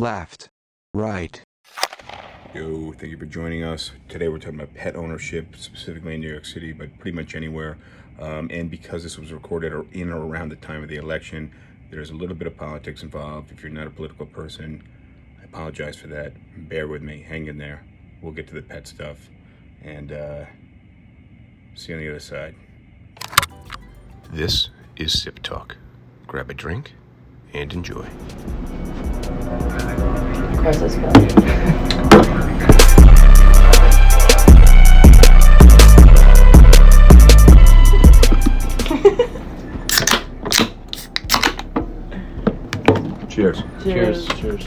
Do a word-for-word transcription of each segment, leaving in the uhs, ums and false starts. left, right. Yo, thank you for joining us. Today we're talking about pet ownership, specifically in New York City, but pretty much anywhere. Um, and because this was recorded in or around the time of the election, there's a little bit of politics involved. If you're not a political person, I apologize for that. Bear with me, hang in there. We'll get to the pet stuff. And uh, see you on the other side. This is Sip Talk. Grab a drink and enjoy. Where's this going? Cheers. Cheers. Cheers. Cheers.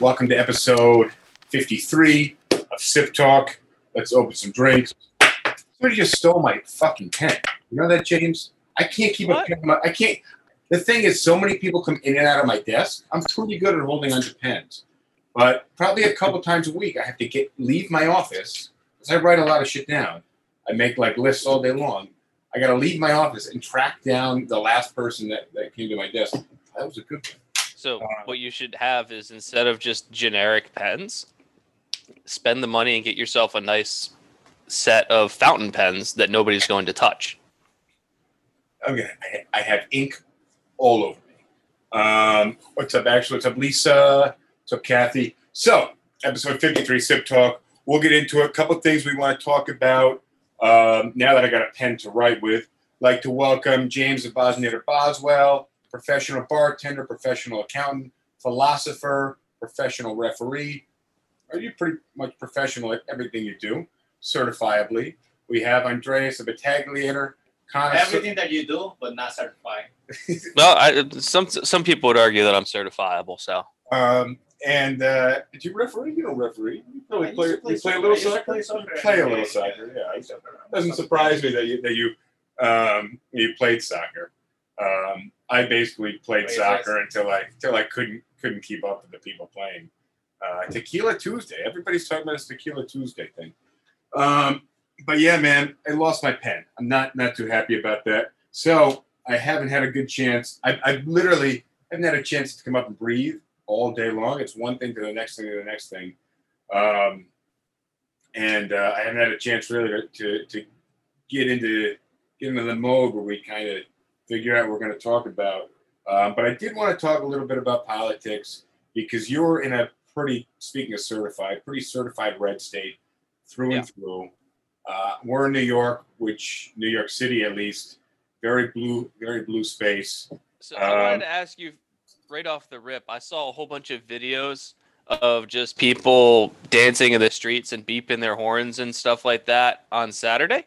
Welcome to episode fifty-three of Sip Talk. Let's open some drinks. Somebody just stole my fucking pen. You know that, James? I can't keep what? a pen. I can't. The thing is, so many people come in and out of my desk. I'm pretty good at holding onto pens. But probably a couple times a week, I have to get leave my office because I write a lot of shit down. I make like lists all day long. I got to leave my office and track down the last person that, that came to my desk. That was a good one. So uh, what you should have is, instead of just generic pens, spend the money and get yourself a nice set of fountain pens that nobody's going to touch. Okay, I, I have ink all over me. Um, what's up, actually? What's up, Lisa? So, Kathy, so episode fifty-three, Sip Talk. We'll get into it. A couple of things we want to talk about um, now that I got a pen to write with. Like to welcome James the Bosnator Boswell, professional bartender, professional accountant, philosopher, professional referee. Are you pretty much professional at everything you do, certifiably? We have Andreas the Battagliator. Connoisseur. Everything that you do, but not certified. Well, I, some some people would argue that I'm certifiable, so. Um, And uh, did you referee? You don't referee. You probably play, play, you play a little soccer. Play, soccer. play a little soccer. Yeah, it doesn't surprise me that you that you um, you played soccer. Um, I basically played soccer until I until I couldn't couldn't keep up with the people playing. Uh, Tequila Tuesday. Everybody's talking about this Tequila Tuesday thing. Um, but yeah, man, I lost my pen. I'm not not too happy about that. So I haven't had a good chance. I I literally haven't had a chance to come up and breathe all day long. It's one thing to the next thing to the next thing. Um, and uh, I haven't had a chance really to, to get into get into the mode where we kind of figure out what we're going to talk about. Um, but I did want to talk a little bit about politics because you're in a pretty, speaking of certified, pretty certified red state through yeah. and through. Uh, we're in New York, which New York City at least, very blue, very blue space. So I wanted um, to ask you, right off the rip, I saw a whole bunch of videos of just people dancing in the streets and beeping their horns and stuff like that on Saturday.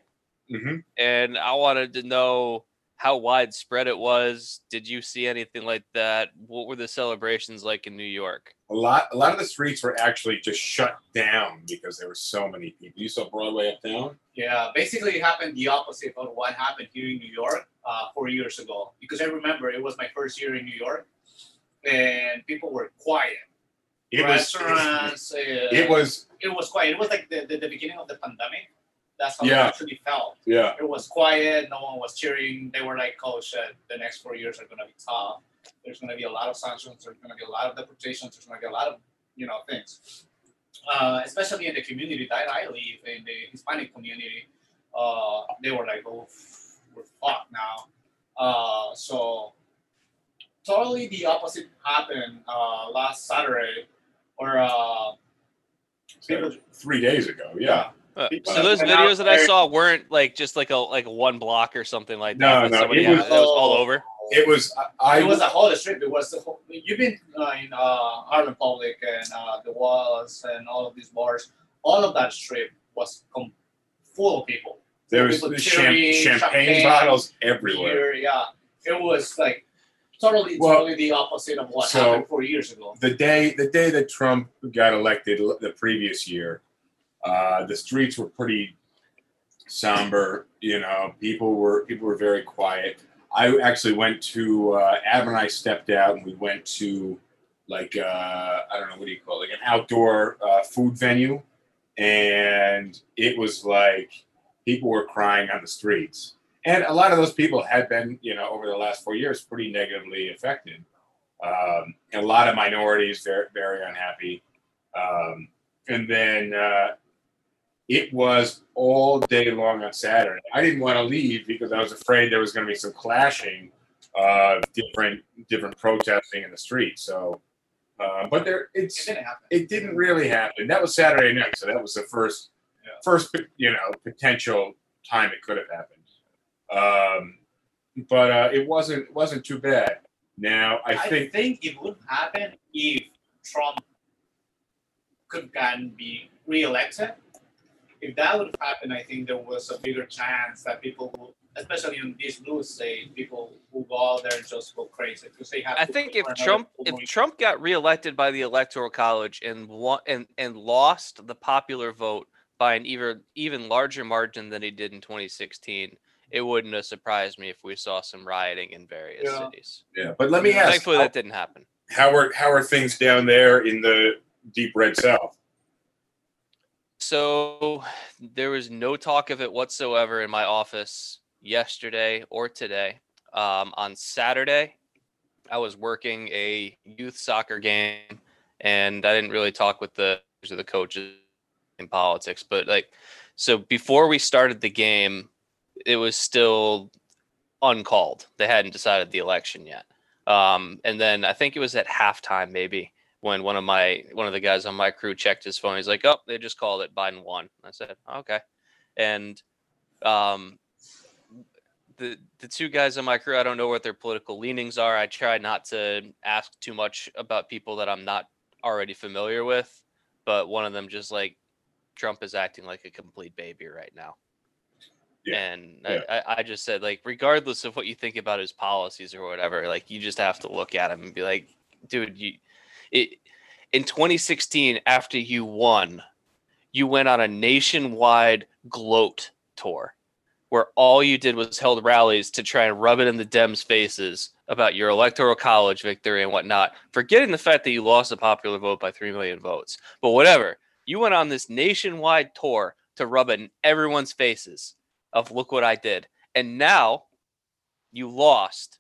Mm-hmm. And I wanted to know how widespread it was. Did you see anything like that? What were the celebrations like in New York? A lot, a lot of the streets were actually just shut down because there were so many people. You saw Broadway uptown? Yeah, basically it happened the opposite of what happened here in New York uh, four years ago. Because I remember it was my first year in New York. And people were quiet. It Restaurants. Was, it, it, uh, was, it was quiet. It was like the, the, the beginning of the pandemic. That's how yeah. it actually felt. Yeah. It was quiet. No one was cheering. They were like, oh, shit, the next four years are going to be tough. There's going to be a lot of sanctions. There's going to be a lot of deportations. There's going to be a lot of, you know, things. Uh, especially in the community that I live, in the Hispanic community, uh, they were like, oh, we're fucked now. Uh, so... Totally the opposite happened uh, last Saturday, or uh, people, three days ago. Yeah. Uh, so those videos that I saw weren't like just like a like one block or something like that. No, no, it was, it was all over. It was. I, it was a whole strip. It was the whole. You've been uh, in uh, Harlem Public and uh, the Walls and all of these bars. All of that strip was com- full of people. There was people cheering, champagne, champagne bottles everywhere. Beer, yeah, it was like. Totally, well, totally the opposite of what so happened four years ago. The day, the day that Trump got elected the previous year, uh, the streets were pretty somber. You know, people were people were very quiet. I actually went to uh, Ab and I stepped out and we went to like uh, I don't know what do you call it, like an outdoor uh, food venue And it was like people were crying on the streets. And a lot of those people had been, you know, over the last four years, pretty negatively affected. Um, a lot of minorities, very, very unhappy. Um, and then uh, it was all day long on Saturday. I didn't want to leave because I was afraid there was going to be some clashing of uh, different different protesting in the street. So, uh, but there, it's, it didn't happen. It didn't really happen. That was Saturday night, so that was the first, yeah. first, you know, potential time it could have happened. Um, but uh, it wasn't it wasn't too bad. Now I, I think think it would happen if Trump could can be reelected. If that would happen, I think there was a bigger chance that people would, especially in these news, say people who go out there and just go crazy. They have I think if Trump if Trump got reelected by the Electoral College and won, and and lost the popular vote by an even even larger margin than he did in twenty sixteen. It wouldn't have surprised me if we saw some rioting in various yeah. cities. Yeah, but let me ask. Thankfully, how, that didn't happen. How are how are things down there in the deep red South? So there was no talk of it whatsoever in my office yesterday or today. Um, on Saturday, I was working a youth soccer game, and I didn't really talk with the the coaches in politics. But like, so before we started the game, it was still uncalled. They hadn't decided the election yet. Um, and then I think it was at halftime, maybe, when one of my one of the guys on my crew checked his phone. He's like, "Oh, they just called it. Biden won." I said, "Okay." And um, the the two guys on my crew, I don't know what their political leanings are. I try not to ask too much about people that I'm not already familiar with. But one of them just like, Trump is acting like a complete baby right now. Yeah. And yeah. I, I just said, like, regardless of what you think about his policies or whatever, like, you just have to look at him and be like, dude, you, it, in twenty sixteen, after you won, you went on a nationwide gloat tour where all you did was held rallies to try and rub it in the Dems' faces about your electoral college victory and whatnot, forgetting the fact that you lost the popular vote by three million votes. But whatever, you went on this nationwide tour to rub it in everyone's faces of look what I did. And now you lost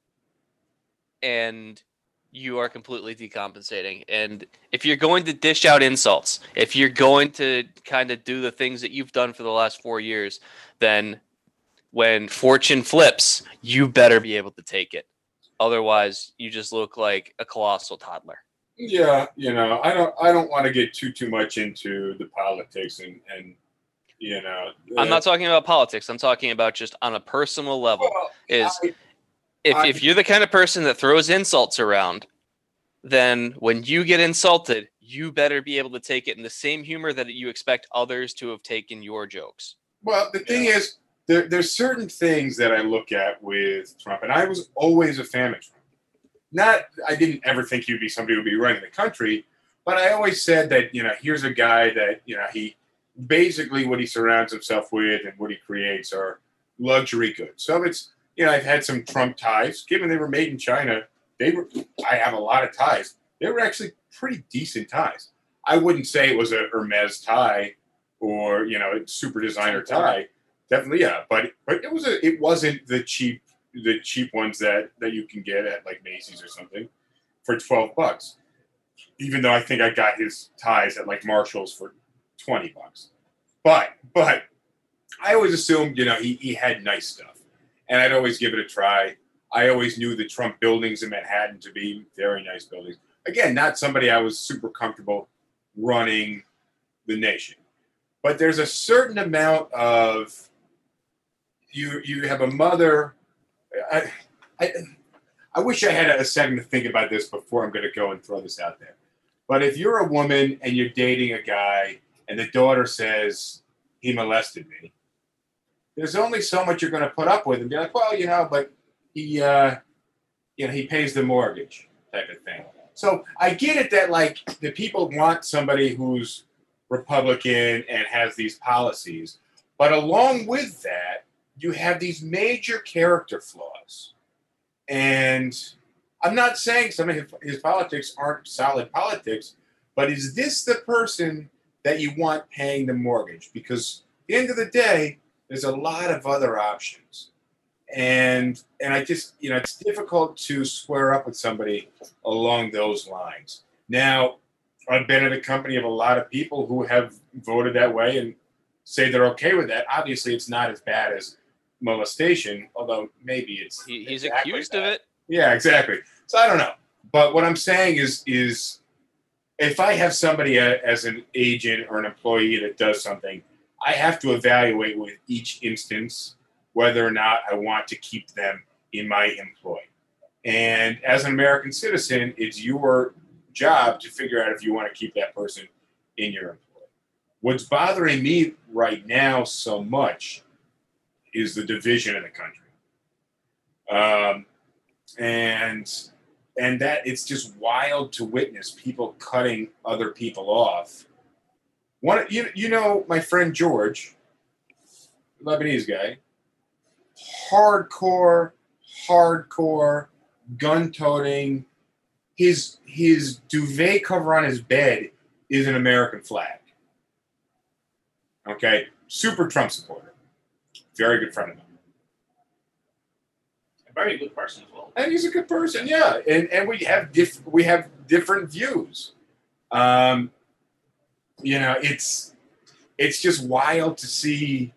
and you are completely decompensating. And if you're going to dish out insults, if you're going to kind of do the things that you've done for the last four years, then when fortune flips, you better be able to take it. Otherwise, you just look like a colossal toddler. Yeah, you know, I don't I don't want to get too too much into the politics and and You know, uh, I'm not talking about politics. I'm talking about just on a personal level. Well, is I, if I, if you're the kind of person that throws insults around, then when you get insulted, you better be able to take it in the same humor that you expect others to have taken your jokes. Well, the thing yeah. is, there, there's certain things that I look at with Trump, and I was always a fan of Trump. Not, I didn't ever think he'd be somebody who'd be running the country, but I always said that, you know, here's a guy that, you know, he. Basically what he surrounds himself with and what he creates are luxury goods. So it's, you know, I've had some Trump ties, given they were made in China. They were, I have a lot of ties. They were actually pretty decent ties. I wouldn't say it was a Hermes tie or, you know, a super designer tie. Definitely. Yeah. But, but it was a, it wasn't the cheap, the cheap ones that, that you can get at like Macy's or something for twelve bucks. Even though I think I got his ties at like Marshall's for twenty bucks. But, but I always assumed, you know, he, he had nice stuff and I'd always give it a try. I always knew the Trump buildings in Manhattan to be very nice buildings. Again, not somebody I was super comfortable running the nation, but there's a certain amount of you, you have a mother. I, I, I wish I had a second to think about this before I'm going to go and throw this out there. But if you're a woman and you're dating a guy and the daughter says, he molested me, there's only so much you're going to put up with and be like, well, you know, but he, uh, you know, he pays the mortgage type of thing. So I get it that, like, the people want somebody who's Republican and has these policies. But along with that, you have these major character flaws. And I'm not saying some of his, his politics aren't solid politics, but is this the person that you want paying the mortgage, because at the end of the day, there's a lot of other options. And and I just, you know, it's difficult to square up with somebody along those lines. Now, I've been in the company of a lot of people who have voted that way and say they're okay with that. Obviously, it's not as bad as molestation, although maybe it's... He, he's exactly accused that. of it. Yeah, exactly. So I don't know. But what I'm saying is, is if I have somebody as an agent or an employee that does something, I have to evaluate with each instance whether or not I want to keep them in my employ. And as an American citizen, it's your job to figure out if you want to keep that person in your employ. What's bothering me right now so much is the division in the country. Um, and and that it's just wild to witness people cutting other people off. One, you, you know, my friend George, Lebanese guy, hardcore, hardcore, gun-toting. His his duvet cover on his bed is an American flag. Okay? Super Trump supporter. Very good friend of mine. A very good person as well. And he's a good person, yeah. And and we have diff- we have different views. Um, you know, it's it's just wild to see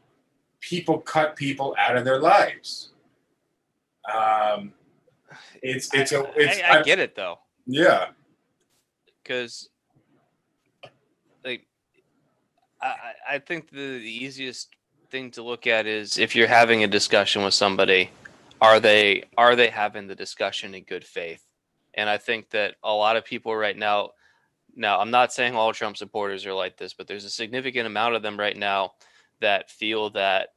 people cut people out of their lives. Um, it's it's a it's, I, I, I get it though. Yeah, because like I, I think the, the easiest thing to look at is if you're having a discussion with somebody, are they are they having the discussion in good faith? And I think that a lot of people right now. Now, I'm not saying all Trump supporters are like this, but there's a significant amount of them right now that feel that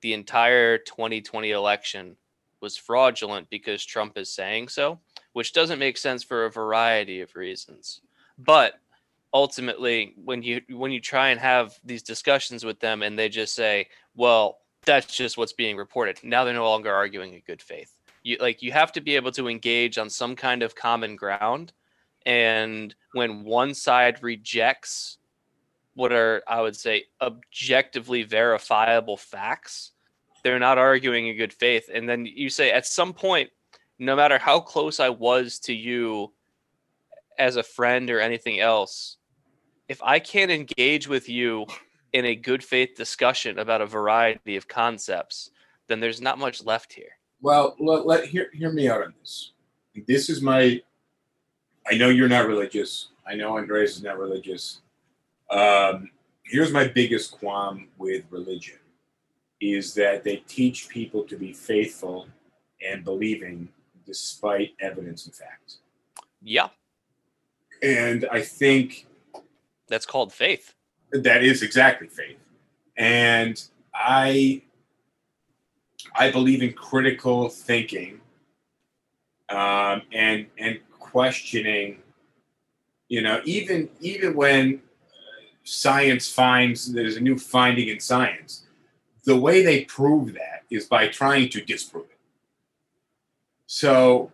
the entire twenty twenty election was fraudulent because Trump is saying so, which doesn't make sense for a variety of reasons. But ultimately, when you when you try and have these discussions with them and they just say, well, that's just what's being reported, now they're no longer arguing in good faith. You like you have to be able to engage on some kind of common ground. And when one side rejects what are, I would say, objectively verifiable facts, they're not arguing in good faith. And then you say at some point, no matter how close I was to you as a friend or anything else, if I can't engage with you in a good faith discussion about a variety of concepts, then there's not much left here. Well, let, let hear, hear me out on this. This is my... I know you're not religious. I know Andres is not religious. Um, here's my biggest qualm with religion is that they teach people to be faithful and believing despite evidence and facts. Yeah. And I think... That's called faith. That is exactly faith. And I, I believe in critical thinking um, and and. questioning, you know, even even when science finds, there's a new finding in science, the way they prove that is by trying to disprove it. So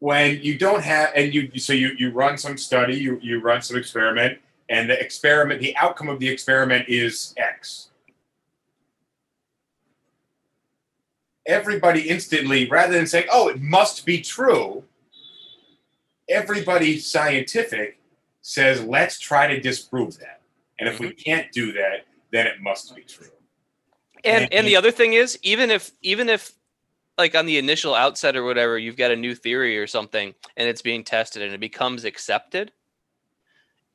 when you don't have, and you so you, you run some study, you, you run some experiment, and the experiment, the outcome of the experiment is X. Everybody instantly, rather than saying, oh, it must be true, everybody scientific says, let's try to disprove that. And if mm-hmm. we can't do that, then it must be true. And, and and the other thing is, even if, even if like on the initial outset or whatever, you've got a new theory or something and it's being tested and it becomes accepted,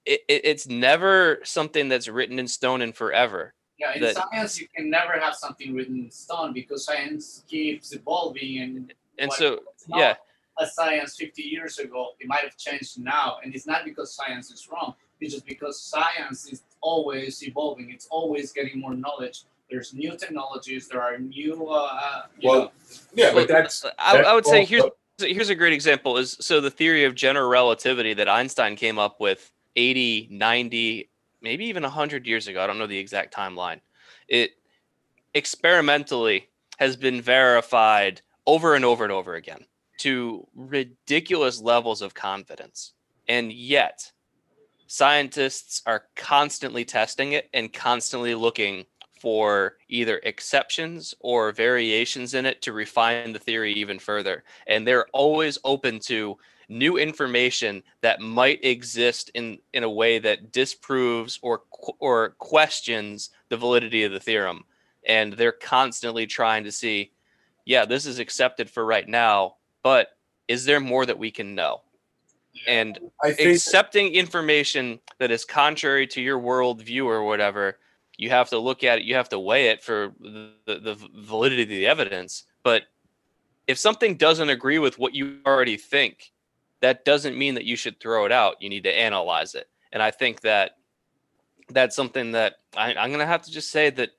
it, it, it's never something that's written in stone and forever. Yeah, in that, science, you can never have something written in stone because science keeps evolving. And, and what, so, not, yeah. A science fifty years ago, it might have changed now, and it's not because science is wrong. It's just because science is always evolving. It's always getting more knowledge. There's new technologies. There are new. Uh, well, know. yeah, but that's. that's I, I would say here's here's a great example is so the theory of general relativity that Einstein came up with eighty, ninety, maybe even one hundred years ago. I don't know the exact timeline. It experimentally has been verified over and over and over again to ridiculous levels of confidence. And yet scientists are constantly testing it and constantly looking for either exceptions or variations in it to refine the theory even further. And they're always open to new information that might exist in, in a way that disproves or or questions the validity of the theorem. And they're constantly trying to see, yeah, this is accepted for right now, but is there more that we can know? And I think accepting information that is contrary to your worldview or whatever, you have to look at it, you have to weigh it for the, the validity of the evidence. But if something doesn't agree with what you already think, that doesn't mean that you should throw it out. You need to analyze it. And I think that that's something that I, I'm going to have to just say that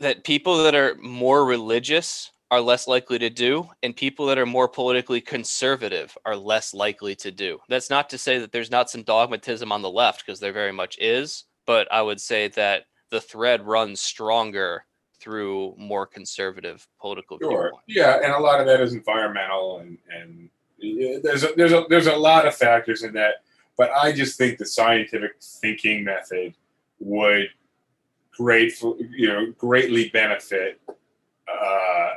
that people that are more religious are less likely to do, and people that are more politically conservative are less likely to do. That's not to say that there's not some dogmatism on the left, because there very much is, but I would say that the thread runs stronger through more conservative political sure. viewpoint. Yeah, and a lot of that is environmental, and, and there's, a, there's, a, there's a lot of factors in that, but I just think the scientific thinking method would grateful, you know, greatly benefit uh,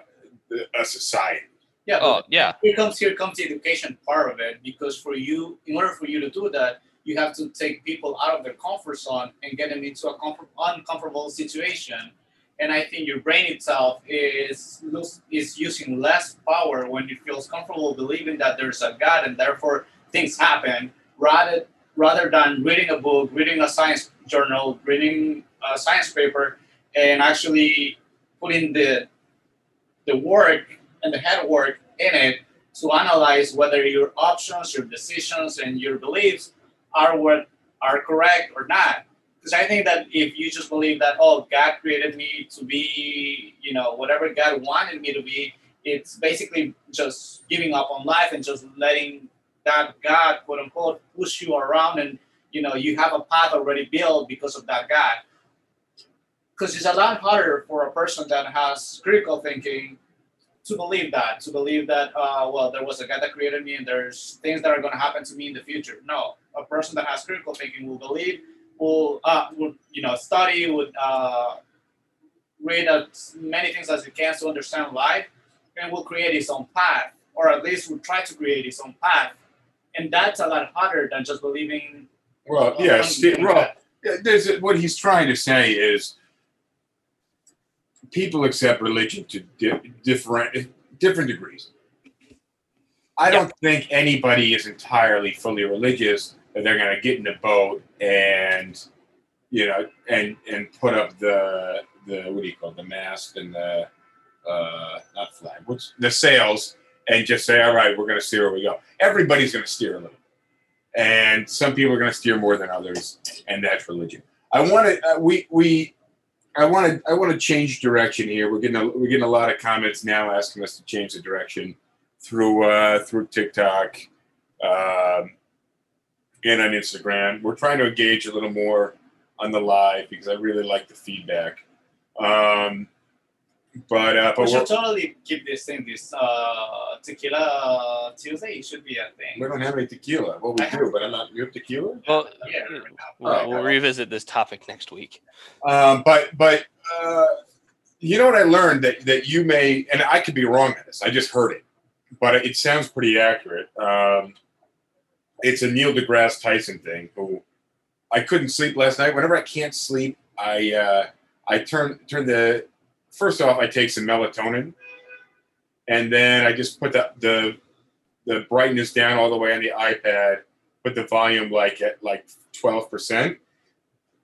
a society. Yeah, oh, yeah. Here comes here comes the education part of it, because for you, in order for you to do that, you have to take people out of their comfort zone and get them into a comfort, uncomfortable situation. And I think your brain itself is is using less power when it feels comfortable believing that there's a God and therefore things happen, rather rather than reading a book, reading a science journal, reading a science paper, and actually putting the the work and the head work in it to analyze whether your options, your decisions, and your beliefs are what are correct or not. Because I think that if you just believe that, oh, God created me to be, you know, whatever God wanted me to be, it's basically just giving up on life and just letting that God, quote unquote, push you around, and, you know, you have a path already built because of that God. Because it's a lot harder for a person that has critical thinking to believe that, to believe that, uh, well, there was a God that created me and there's things that are going to happen to me in the future. No, a person that has critical thinking will believe, will, uh, will you know, study, would uh, read as many things as he can to understand life, and will create his own path, or at least will try to create his own path. And that's a lot harder than just believing. Well, yes, it, well, there's a, what he's trying to say is, people accept religion to di- different different degrees. I don't think anybody is entirely fully religious that they're going to get in the boat and, you know, and and put up the the what do you call it, the mast and the uh, not flag, what's the sails, and just say, all right, we're going to steer where we go. Everybody's going to steer a little, and some people are going to steer more than others, and that's religion. I want to uh, we we. I want to I want to change direction here. We're getting a, we're getting a lot of comments now asking us to change the direction through uh, through TikTok um, and on Instagram. We're trying to engage a little more on the live because I really like the feedback. Um, but uh, but we should totally keep this thing. This uh, Tequila Tuesday, it should be a thing. We don't have any tequila. Well, we I do, have... but I'm not. You have tequila? Well, yeah. Right. We'll, right. we'll revisit this topic next week. Um, but but uh, you know what I learned that that you may, and I could be wrong on this. I just heard it, but it sounds pretty accurate. Um, it's a Neil deGrasse Tyson thing. Who I couldn't sleep last night. Whenever I can't sleep, I uh, I turn turn the. First off, I take some melatonin, and then I just put the, the the brightness down all the way on the iPad, put the volume like at like twelve percent,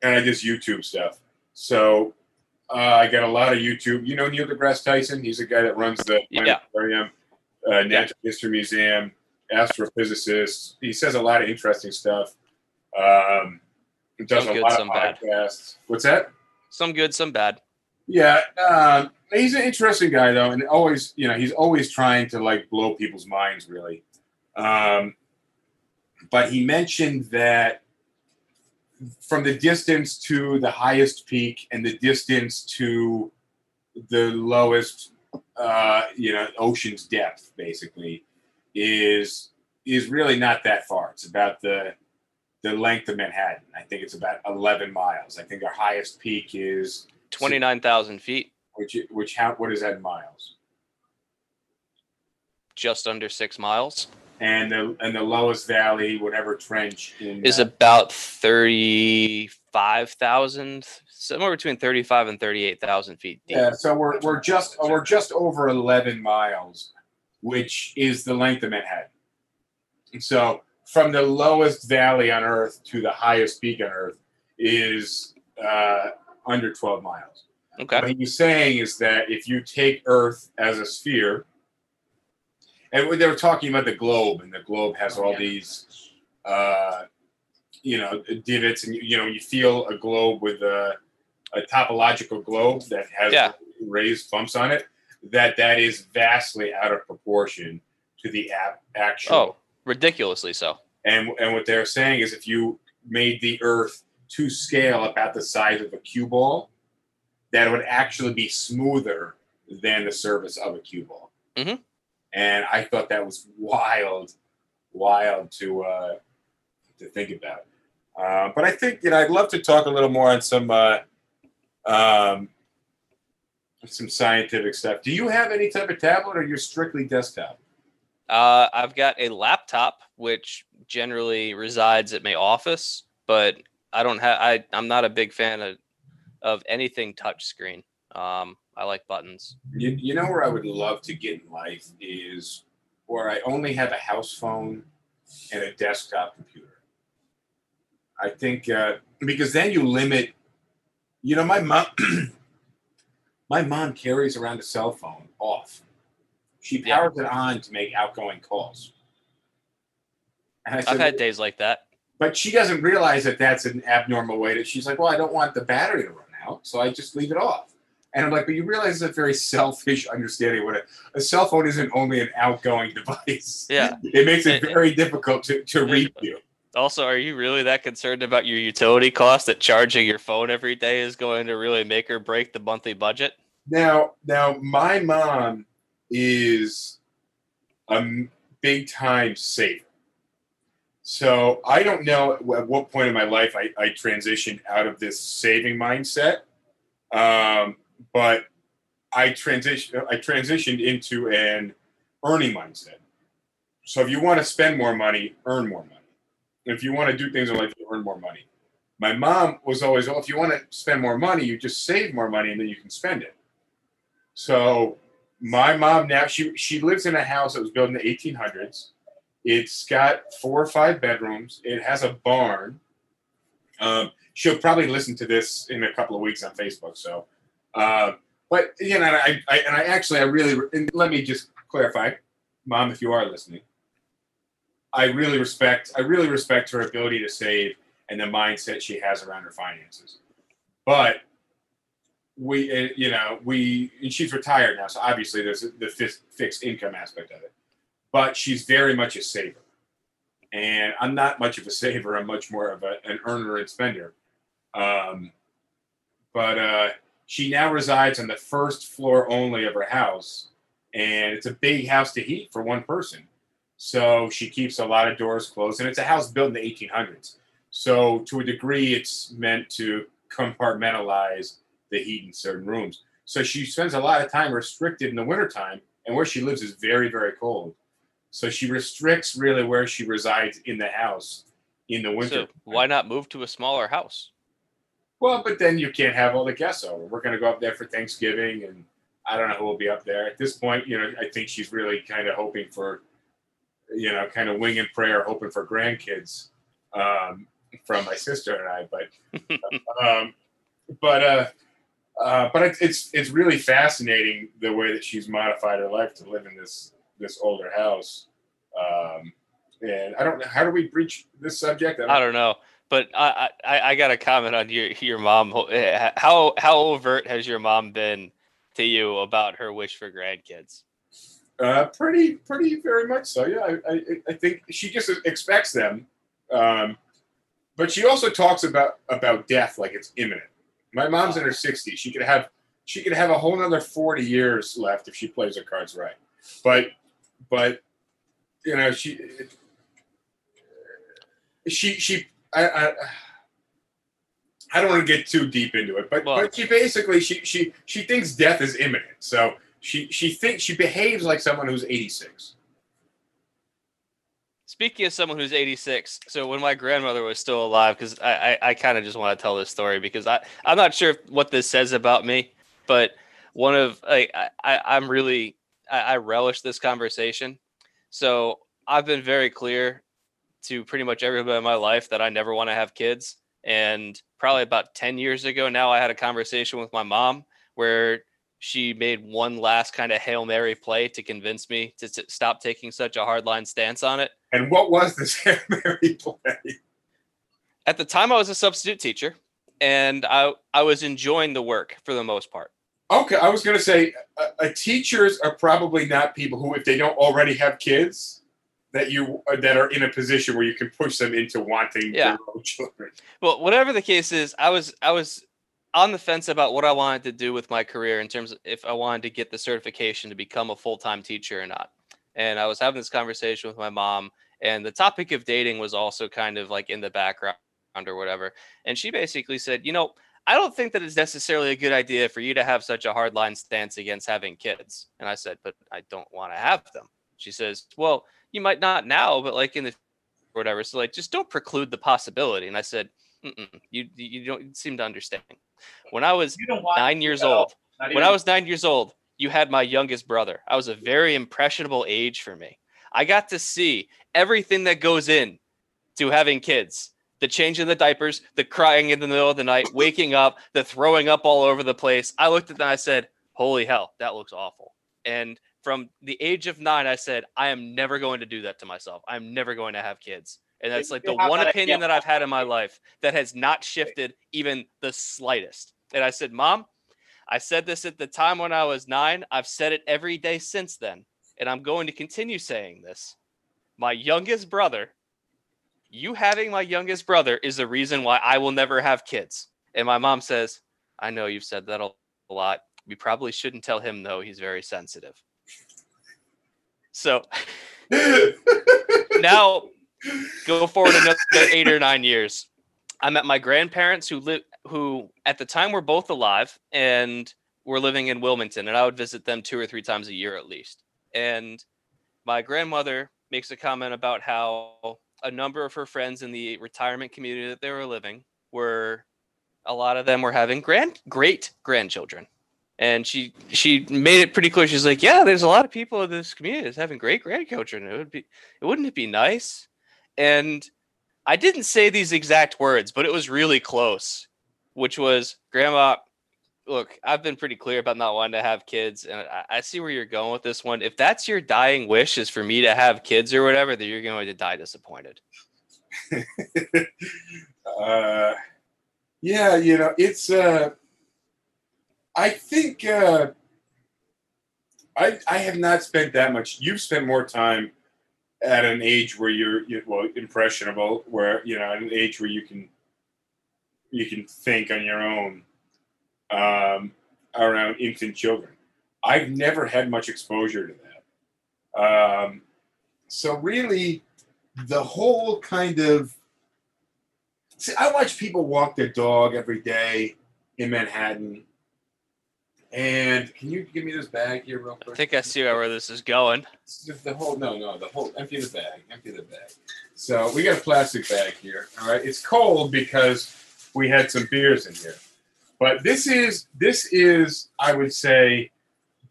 and I just YouTube stuff. So uh, I got a lot of YouTube. You know Neil deGrasse Tyson? He's a guy that runs the yeah. Planetarium, uh, Natural yeah. History Museum, astrophysicist. He says a lot of interesting stuff. Um, he does some a good, lot of podcasts. Bad. What's that? Some good, some bad. Yeah, uh, he's an interesting guy though, and always, you know, he's always trying to like blow people's minds, really. Um, but he mentioned that from the distance to the highest peak and the distance to the lowest, uh, you know, ocean's depth, basically, is is really not that far. It's about the the length of Manhattan. I think it's about eleven miles. I think our highest peak is twenty-nine thousand feet. Which, which, how, what is that in miles? Just under six miles. And the and the lowest valley, whatever trench in, is uh, about thirty-five thousand, somewhere between thirty-five and thirty-eight thousand feet deep. Yeah, so we're we're just we're just over eleven miles, which is the length of Manhattan. And so from the lowest valley on Earth to the highest peak on Earth is uh, under twelve miles. Okay. What he's saying is that if you take Earth as a sphere, and they were talking about the globe, and the globe has all yeah. these, uh, you know, divots, and you know, you feel a globe with a, a topological globe that has yeah. raised bumps on it. That that is vastly out of proportion to the ab- actual. Oh, ridiculously so. And and what they're saying is, if you made the Earth to scale, about the size of a cue ball, that it would actually be smoother than the surface of a cue ball. Mm-hmm. And I thought that was wild, wild to uh, to think about. Uh, but I think, you know, I'd love to talk a little more on some uh, um, some scientific stuff. Do you have any type of tablet, or you're strictly desktop? Uh, I've got a laptop, which generally resides at my office, but I don't have. I I'm not a big fan of of anything touchscreen. Um, I like buttons. You, you know where I would love to get in life is where I only have a house phone and a desktop computer. I think uh, because then you limit, you know, my mom, my mom carries around a cell phone off. She powers yeah. it on to make outgoing calls. And I said, I've had days like that. But she doesn't realize that that's an abnormal way to, she's like, well, I don't want the battery to run out, so I just leave it off. And I'm like, but you realize it's a very selfish understanding of what a, a cell phone isn't only an outgoing device. Yeah. It makes it very it, difficult to, to it, reach you. Also, are you really that concerned about your utility costs, that charging your phone every day is going to really make or break the monthly budget? Now, now my mom is a big time saver. So I don't know at what point in my life I, I transitioned out of this saving mindset. Um, But I transitioned I transitioned into an earning mindset. So if you want to spend more money, earn more money. If you want to do things in life, you earn more money. My mom was always, oh, if you want to spend more money, you just save more money and then you can spend it. So my mom now, she, she lives in a house that was built in the eighteen hundreds. It's got four or five bedrooms. It has a barn. Um, she'll probably listen to this in a couple of weeks on Facebook, so... Uh, but, you know, I, I, and I actually, I really, and let me just clarify, Mom, if you are listening, I really respect, I really respect her ability to save and the mindset she has around her finances. But we, uh, you know, we, and she's retired now, so obviously there's the f- fixed income aspect of it, but she's very much a saver. And I'm not much of a saver. I'm much more of a, an earner and spender. Um, but, uh, She now resides on the first floor only of her house, and it's a big house to heat for one person. So she keeps a lot of doors closed, and it's a house built in the eighteen hundreds. So to a degree, it's meant to compartmentalize the heat in certain rooms. So she spends a lot of time restricted in the wintertime, and where she lives is very, very cold. So she restricts really where she resides in the house in the winter. So why not move to a smaller house? Well, but then you can't have all the guests over. We're going to go up there for Thanksgiving, and I don't know who will be up there. At this point, you know, I think she's really kind of hoping for, you know, kind of wing and prayer, hoping for grandkids um, from my sister and I. But, um, but, uh, uh, but it, it's it's really fascinating the way that she's modified her life to live in this this older house. Um, and I don't know, how do we breach this subject? I don't, I don't know. But I, I, I got a comment on your, your mom. How how overt has your mom been to you about her wish for grandkids? Uh, pretty pretty very much so. Yeah, I I, I think she just expects them. Um, but she also talks about, about death like it's imminent. My mom's in her sixties. She could have she could have a whole another forty years left if she plays her cards right. But but you know she she she. I, I I don't want to get too deep into it, but, well, but she basically she she she thinks death is imminent. So she she thinks she behaves like someone who's eighty-six. Speaking of someone who's eighty-six, so when my grandmother was still alive, because I, I, I kind of just want to tell this story because I, I'm not sure what this says about me, but one of like I, I I'm really I, I relish this conversation. So I've been very clear to pretty much everybody in my life that I never want to have kids. And probably about ten years ago now, I had a conversation with my mom where she made one last kind of Hail Mary play to convince me to t- stop taking such a hardline stance on it. And what was this Hail Mary play? At the time, I was a substitute teacher, and I, I was enjoying the work for the most part. Okay, I was going to say, uh, uh, teachers are probably not people who, if they don't already have kids, that you that are in a position where you can push them into wanting yeah. their own children. Well, whatever the case is, I was I was on the fence about what I wanted to do with my career in terms of if I wanted to get the certification to become a full-time teacher or not. And I was having this conversation with my mom, and the topic of dating was also kind of like in the background or whatever. And she basically said, you know, I don't think that it's necessarily a good idea for you to have such a hardline stance against having kids. And I said, but I don't want to have them. She says, well, you might not now, but like in the or whatever. So like, just don't preclude the possibility. And I said, Mm-mm, you you don't seem to understand. When I was nine years know. old, not when even. I was nine years old, you had my youngest brother. I was a very impressionable age for me. I got to see everything that goes in to having kids. The changing the diapers, the crying in the middle of the night, waking up, the throwing up all over the place. I looked at that and I said, holy hell, that looks awful. And from the age of nine, I said, I am never going to do that to myself. I'm never going to have kids. And that's like the one opinion that I've had in my life that has not shifted even the slightest. And I said, Mom, I said this at the time when I was nine. I've said it every day since then. And I'm going to continue saying this. My youngest brother, you having my youngest brother is the reason why I will never have kids. And my mom says, I know you've said that a lot. We probably shouldn't tell him, though. He's very sensitive. So now go forward another eight or nine years. I'm at my grandparents who live, who at the time were both alive and were living in Wilmington. And I would visit them two or three times a year at least. And my grandmother makes a comment about how a number of her friends in the retirement community that they were living were, a lot of them were having grand, great grandchildren. And she she made it pretty clear. She's like, yeah, there's a lot of people in this community that's having great grandchildren. It would be, it wouldn't it be nice? And I didn't say these exact words, but it was really close, which was, Grandma, look, I've been pretty clear about not wanting to have kids, and I, I see where you're going with this one. If that's your dying wish is for me to have kids or whatever, then you're going to die disappointed. uh, yeah, you know, it's... Uh... I think uh, I I have not spent that much. You've spent more time at an age where you're, you're well impressionable, where you know at an age where you can you can think on your own um, around infant children. I've never had much exposure to that. Um, so really, the whole kind of see, I watch people walk their dog every day in Manhattan. And can you give me this bag here real quick? I think I see where this is going. The whole, no, no, the whole, empty the bag, empty the bag. So we got a plastic bag here, all right? It's cold because we had some beers in here. But this is, this is, I would say,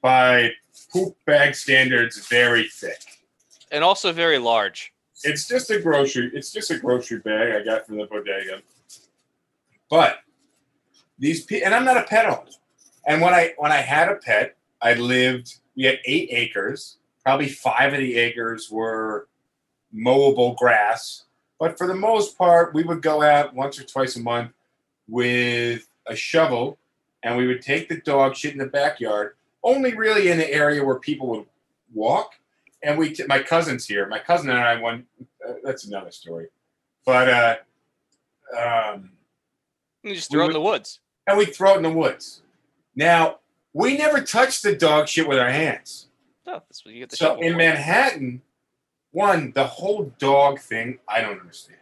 by poop bag standards, very thick. And also very large. It's just a grocery, it's just a grocery bag I got from the bodega. But these, and I'm not a pet owner. And when I when I had a pet, I lived, we had eight acres. Probably five of the acres were mowable grass. But for the most part, we would go out once or twice a month with a shovel, and we would take the dog shit in the backyard, only really in the area where people would walk. And we, t- my cousin's here. My cousin and I, one, uh, that's another story. But uh, um, you just throw it in the woods. And we'd throw it in the woods. Now, we never touched the dog shit with our hands. Oh, that's what you get the so in for. Manhattan, one, the whole dog thing, I don't understand.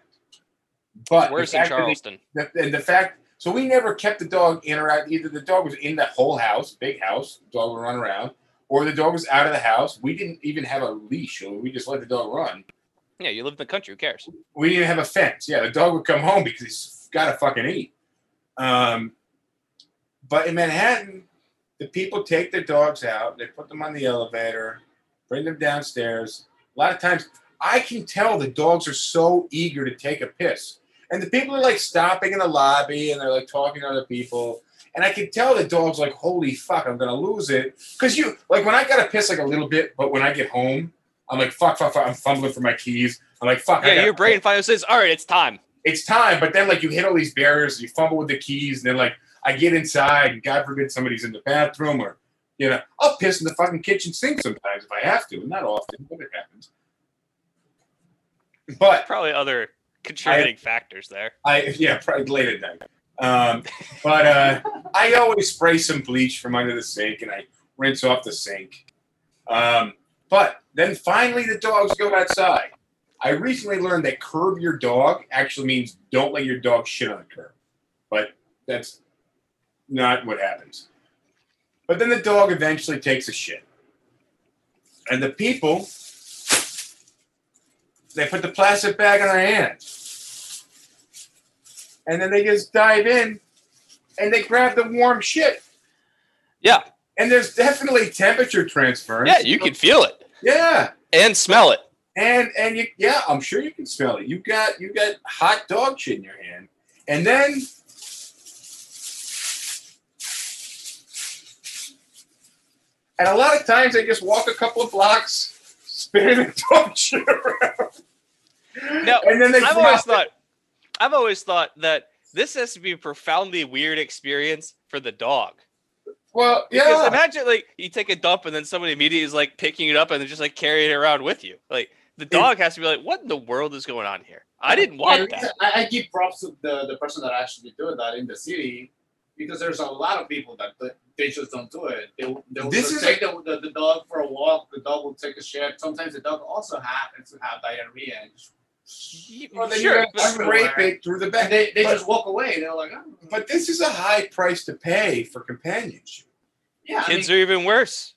But it's worse in Charleston. The, and the fact, so we never kept the dog in or out. Either the dog was in the whole house, big house, the dog would run around, or the dog was out of the house. We didn't even have a leash, or we just let the dog run. Yeah, you live in the country. Who cares? We didn't have a fence. Yeah, the dog would come home because he's got to fucking eat. Um, but in Manhattan, the people take their dogs out. They put them on the elevator, bring them downstairs. A lot of times, I can tell the dogs are so eager to take a piss. And the people are, like, stopping in the lobby, and they're, like, talking to other people. And I can tell the dog's like, holy fuck, I'm going to lose it. Because you, like, when I got to piss, like, a little bit, but when I get home, I'm like, fuck, fuck, fuck, I'm fumbling for my keys. I'm like, fuck. Yeah, I gotta, your brain finally says, all right, it's time. It's time. But then, like, you hit all these barriers, you fumble with the keys, and then, like, I get inside, and God forbid somebody's in the bathroom, or, you know, I'll piss in the fucking kitchen sink sometimes if I have to. Not often, but it happens. But there's probably other contributing I, factors there. I yeah, probably late at night. Um, but uh, I always spray some bleach from under the sink, and I rinse off the sink. Um, but then finally, the dogs go outside. I recently learned that curb your dog actually means don't let your dog shit on the curb, but that's not what happens. But then the dog eventually takes a shit, and the people. They put the plastic bag on their hands. And then they just dive in and they grab the warm shit. Yeah. And there's definitely temperature transference. Yeah, you can feel it. Yeah. And smell it. And and you yeah, I'm sure you can smell it. You got you got hot dog shit in your hand. And then and a lot of times they just walk a couple of blocks. Spinning dog shit around. Now, and then they I've always it. thought, I've always thought that this has to be a profoundly weird experience for the dog. Well, because yeah. Imagine like you take a dump and then somebody immediately is like picking it up and then just like carrying it around with you. Like the dog it, has to be like, what in the world is going on here? I didn't want that. I, I give props to the the person that actually do that in the city. Because there's a lot of people that they just don't do it. They, they will this take a, the, the dog for a walk. The dog will take a shit. Sometimes the dog also happens to have diarrhea. And just, well, then sure, you scrape it through the back. And they they but, just walk away. They're like, oh. But this is a high price to pay for companionship. Yeah, kids I mean, are even worse.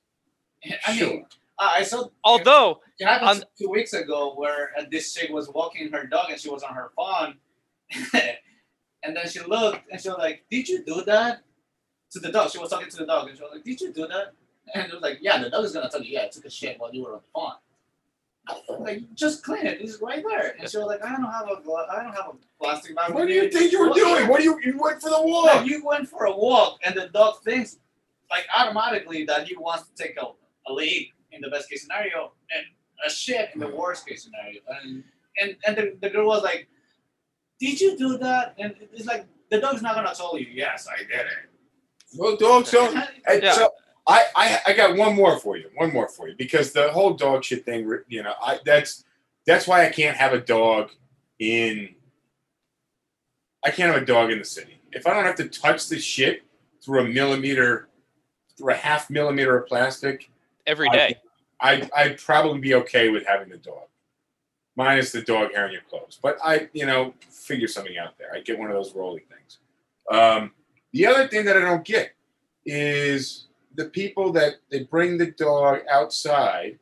I sure. mean, uh, I saw. Although it happened on, two weeks ago, where uh, this chick was walking her dog and she was on her phone. And then she looked, and she was like, did you do that? To the dog. She was talking to the dog, and she was like, did you do that? And it was like, yeah, the dog is going to tell you, yeah, I took a shit while you were on the phone. I was like, just clean it. It's right there. And she was like, I don't have a, I don't have a plastic bag. What do you think you were doing? What do you, you went for the walk. No, you went for a walk, and the dog thinks, like, automatically that he wants to take a, a leak in the best case scenario, and a shit in the worst case scenario. And, and, and the, the girl was like, did you do that? And it's like, the dog's not going to tell you, yes, I did it. Well, dogs don't. Yeah. So I, I, I got one more for you. One more for you. Because the whole dog shit thing, you know, I, that's that's why I can't have a dog in, I can't have a dog in the city. If I don't have to touch the shit through a millimeter, through a half millimeter of plastic. Every day. I, I, I'd probably be okay with having the dog. Minus the dog hair in your clothes. But I, you know, figure something out there. I get one of those rolling things. Um, the other thing that I don't get is the people that they bring the dog outside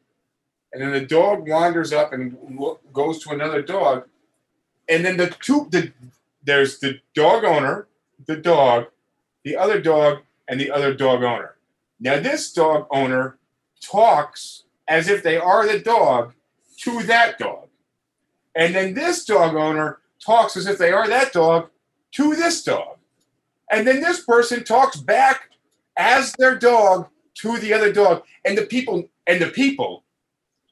and then the dog wanders up and goes to another dog. And then the two, the, there's the dog owner, the dog, the other dog, and the other dog owner. Now this dog owner talks as if they are the dog to that dog. And then this dog owner talks as if they are that dog to this dog. And then this person talks back as their dog to the other dog. And the people and the people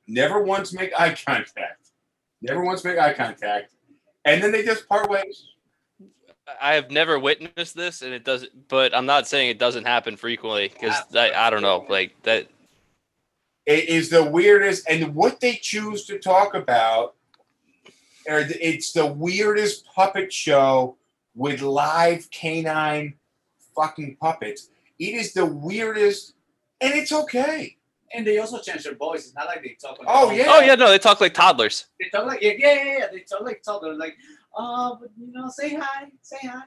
never once make eye contact. Never once make eye contact. And then they just part ways. I have never witnessed this, and it doesn't. But I'm not saying it doesn't happen frequently because I, I don't know, like that. It is the weirdest, and what they choose to talk about. It's the weirdest puppet show with live canine fucking puppets. It is the weirdest, and it's okay. And they also change their voice. It's not like they talk like... Oh, yeah. Oh, yeah, no, they talk like toddlers. They talk like... Yeah, yeah, yeah, yeah. They talk like toddlers. Like, Uh, but, you know, say hi, say hi,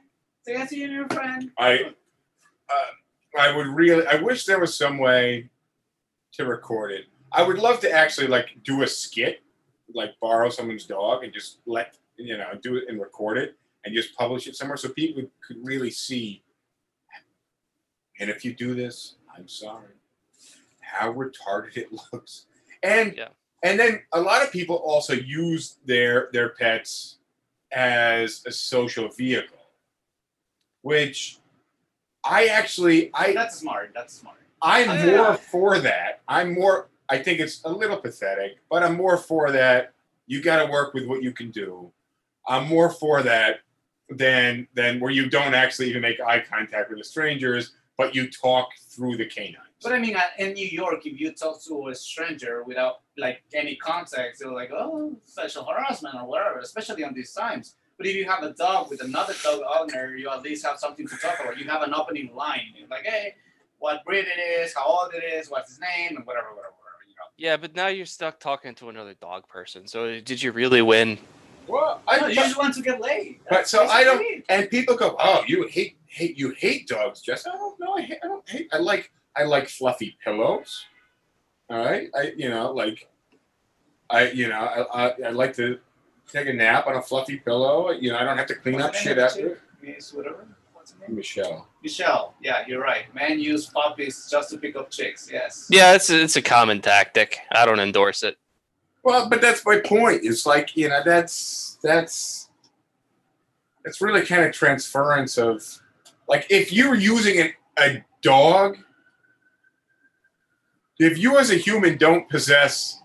say hi to your new friend. I, uh, I would really, I wish there was some way to record it. I would love to actually, like, do a skit, like, borrow someone's dog and just let, you know, do it and record it and just publish it somewhere so people could really see. And if you do this, I'm sorry, how retarded it looks. And yeah. and then a lot of people also use their their pets as a social vehicle, which I actually I that's smart. That's smart. I'm oh, yeah. more for that. I'm more. I think it's a little pathetic, but I'm more for that. You got to work with what you can do. I'm more for that than than where you don't actually even make eye contact with the strangers, but you talk through the canines. But I mean, in New York, if you talk to a stranger without like any context, they're like, oh, sexual harassment or whatever, especially on these times. But if you have a dog with another dog owner, you at least have something to talk about. You have an opening line. It's like, hey, what breed it is, how old it is, what's his name, and whatever, whatever, whatever, you know. Yeah, but now you're stuck talking to another dog person. So did you really win? Well, I no, you just want to get laid. But so I don't. Mean. And people go, "Oh, you hate, hate, you hate dogs, Jess." I don't know. I, hate, I don't hate. I like, I like fluffy pillows. All right, I, you know, like, I, you know, I, I, I like to take a nap on a fluffy pillow. You know, I don't have to clean What's up shit after. Miss whatever. What's her name? Michelle. Michelle. Yeah, you're right. Men use puppies just to pick up chicks. Yes. Yeah, it's a, it's a common tactic. I don't endorse it. Well, but that's my point. It's like, you know, that's that's it's really kind of transference of, like, if you're using an, a dog, if you as a human don't possess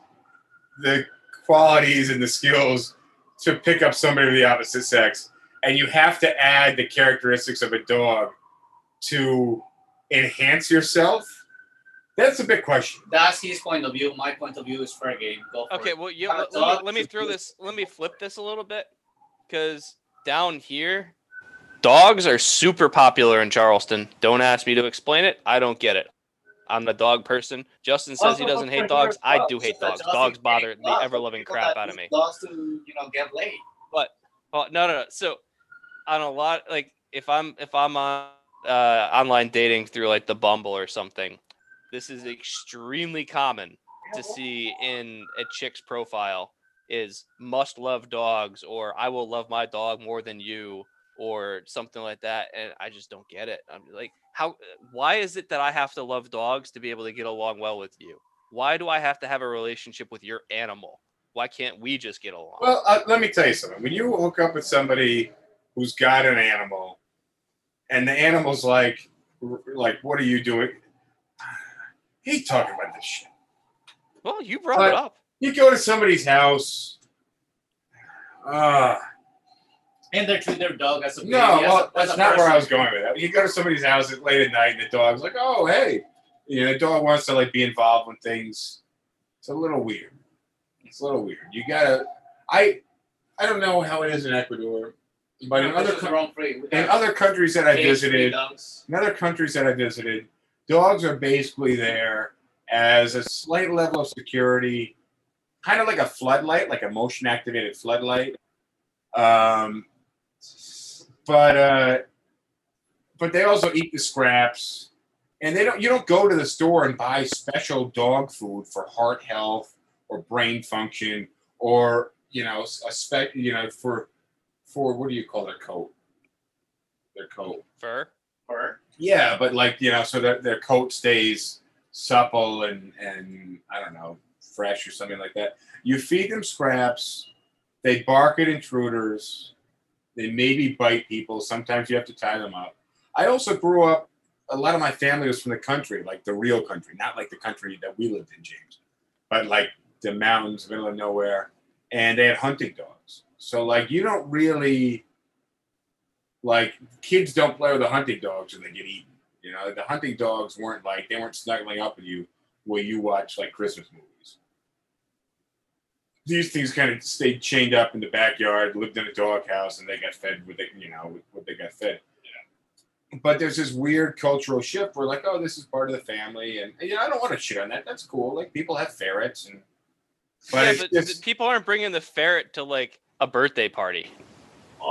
the qualities and the skills to pick up somebody of the opposite sex, and you have to add the characteristics of a dog to enhance yourself, that's a big question. That's his point of view. My point of view is fair game. Go for okay, it. well, you, let, let, me, let me throw this. Let me flip this a little bit, because down here, dogs are super popular in Charleston. Don't ask me to explain it. I don't get it. I'm the dog person. Justin says also, he doesn't hate dogs. I do hate dogs. Dogs bother the ever-loving crap out of me. Dogs to, you know, get laid. But oh, no, no, no. So on a lot, like if I'm if I'm on uh, online dating through like the Bumble or something. This is extremely common to see in a chick's profile is must love dogs, or I will love my dog more than you, or something like that. And I just don't get it. I'm like, how, why is it that I have to love dogs to be able to get along well with you? Why do I have to have a relationship with your animal? Why can't we just get along? Well, uh, let me tell you something. When you hook up with somebody who's got an animal and the animal's like, like, what are you doing? He talking about this shit. Well, you brought but it up. You go to somebody's house, uh, and they're treating their dog as a baby. No, well, a, that's not person. Where I was going with that. You go to somebody's house at late at night, and the dog's like, "Oh, hey," you know, the dog wants to like be involved with things. It's a little weird. It's a little weird. You gotta. I, I don't know how it is in Ecuador, but in other com- in other countries that I visited, in other countries that I visited. Dogs are basically there as a slight level of security, kind of like a floodlight, like a motion-activated floodlight. Um, but uh, but they also eat the scraps, and they don't. You don't go to the store and buy special dog food for heart health or brain function, or you know, a spec, you know, for for what do you call their coat? Their coat. Fur. Fur. Yeah, but like, you know, so that their coat stays supple and, and, I don't know, fresh or something like that. You feed them scraps. They bark at intruders. They maybe bite people. Sometimes you have to tie them up. I also grew up, a lot of my family was from the country, like the real country, not like the country that we lived in, James, but like the mountains, middle of nowhere. And they had hunting dogs. So, like, you don't really... Like, kids don't play with the hunting dogs and they get eaten. You know, the hunting dogs weren't like, they weren't snuggling up with you while you watch, like, Christmas movies. These things kind of stayed chained up in the backyard, lived in a doghouse, and they got fed with, the, you know, with what they got fed. Yeah. But there's this weird cultural shift where, like, oh, this is part of the family. And, you know, I don't want to shit on that. That's cool. Like, people have ferrets. And, but, yeah, but people aren't bringing the ferret to, like, a birthday party.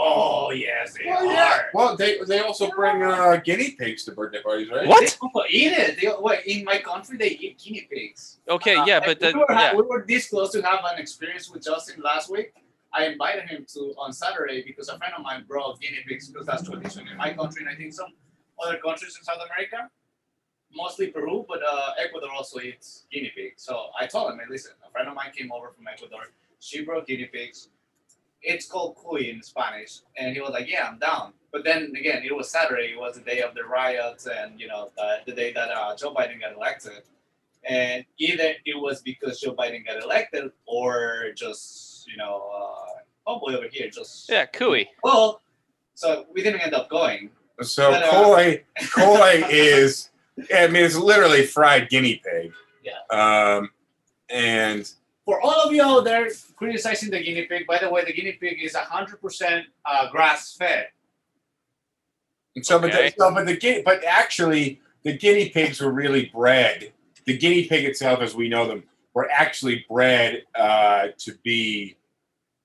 Oh yes, they well, are. Yeah. Well, they they also bring uh, guinea pigs to birthday parties, right? What? They eat it. They, what, in my country, they eat guinea pigs. Okay, uh, yeah, but we, the, were, yeah. we were this close to have an experience with Justin last week. I invited him to on Saturday because a friend of mine brought guinea pigs because that's tradition in my country, and I think some other countries in South America, mostly Peru, but uh, Ecuador also eats guinea pigs. So I told him, hey, listen, a friend of mine came over from Ecuador. She brought guinea pigs. It's called cuy in Spanish. And he was like, yeah, I'm down. But then again, it was Saturday. It was the day of the riots and, you know, the, the day that uh, Joe Biden got elected. And either it was because Joe Biden got elected or just, you know, uh, hopefully over here, just... Yeah, cuy. Well, so we didn't end up going. So cuy uh, is, I mean, it's literally fried guinea pig. Yeah. Um, and... For all of you out there criticizing the guinea pig, by the way, the guinea pig is one hundred percent uh, grass-fed. So, okay. but, the, so but, the, but actually, the guinea pigs were really bred. The guinea pig itself, as we know them, were actually bred uh, to be,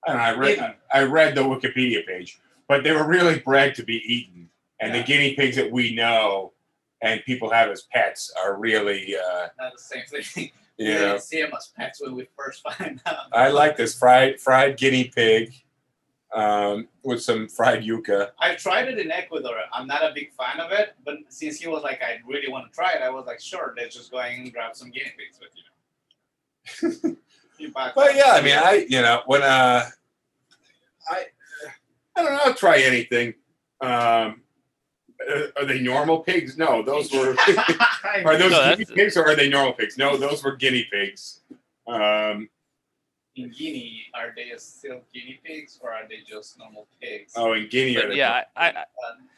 I don't know, I read, yeah. I read the Wikipedia page, but they were really bred to be eaten. And yeah. the guinea pigs that we know and people have as pets are really... Uh, Not the same thing. Yeah, we didn't see them as pets when we first find out. I like this fried fried guinea pig um, with some fried yuca. I tried it in Ecuador. I'm not a big fan of it, but since he was like, I really want to try it, I was like, sure, let's just go and grab some guinea pigs with you. Know. But yeah, I mean, I you know when uh, I I don't know, I'll try anything. Um, Uh, are they normal pigs? No, those were. Are those no, guinea pigs or are they normal pigs? No, those were guinea pigs. Um, in Guinea, are they still guinea pigs or are they just normal pigs? Oh, in Guinea, but, are they yeah. I, I,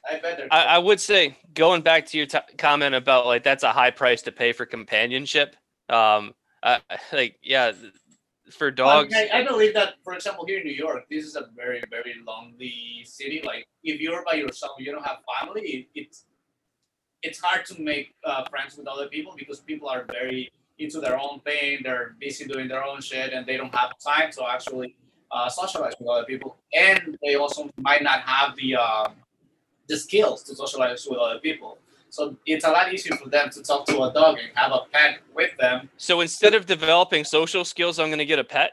I, better I, I would say going back to your t- comment about like that's a high price to pay for companionship. Um, I, like yeah, for dogs. Well, I, I believe that, for example, here in New York, this is a very very lonely city. Like. If you're by yourself, you don't have family, it, it's it's hard to make uh, friends with other people because people are very into their own thing. They're busy doing their own shit and they don't have time to actually uh, socialize with other people. And they also might not have the uh, the skills to socialize with other people. So it's a lot easier for them to talk to a dog and have a pet with them. So instead of developing social skills, I'm going to get a pet?